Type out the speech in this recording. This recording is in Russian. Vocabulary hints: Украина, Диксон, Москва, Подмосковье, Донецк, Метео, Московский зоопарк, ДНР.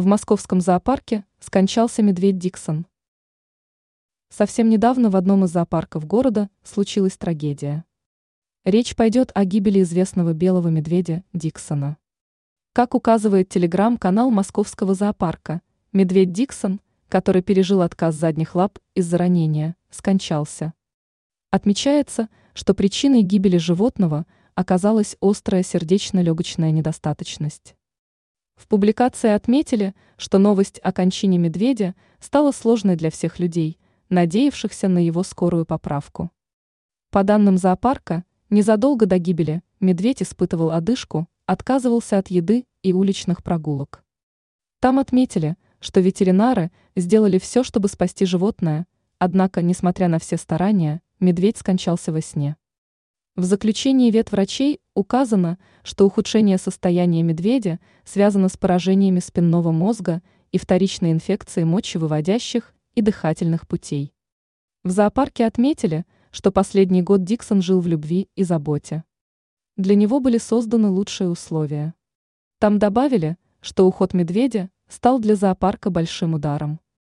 В Московском зоопарке скончался медведь Диксон. Совсем недавно в одном из зоопарков города случилась трагедия. Речь пойдет о гибели известного белого медведя Диксона. Как указывает телеграм-канал Московского зоопарка, медведь Диксон, который пережил отказ задних лап из-за ранения, скончался. Отмечается, что причиной гибели животного оказалась острая сердечно-легочная недостаточность. В публикации отметили, что новость о кончине медведя стала сложной для всех людей, надеявшихся на его скорую поправку. По данным зоопарка, незадолго до гибели медведь испытывал одышку, отказывался от еды и уличных прогулок. Там отметили, что ветеринары сделали все, чтобы спасти животное, однако, несмотря на все старания, медведь скончался во сне. В заключении ветврачей указано, что ухудшение состояния медведя связано с поражениями спинного мозга и вторичной инфекцией мочевыводящих и дыхательных путей. В зоопарке отметили, что последний год Диксон жил в любви и заботе. Для него были созданы лучшие условия. Там добавили, что уход медведя стал для зоопарка большим ударом.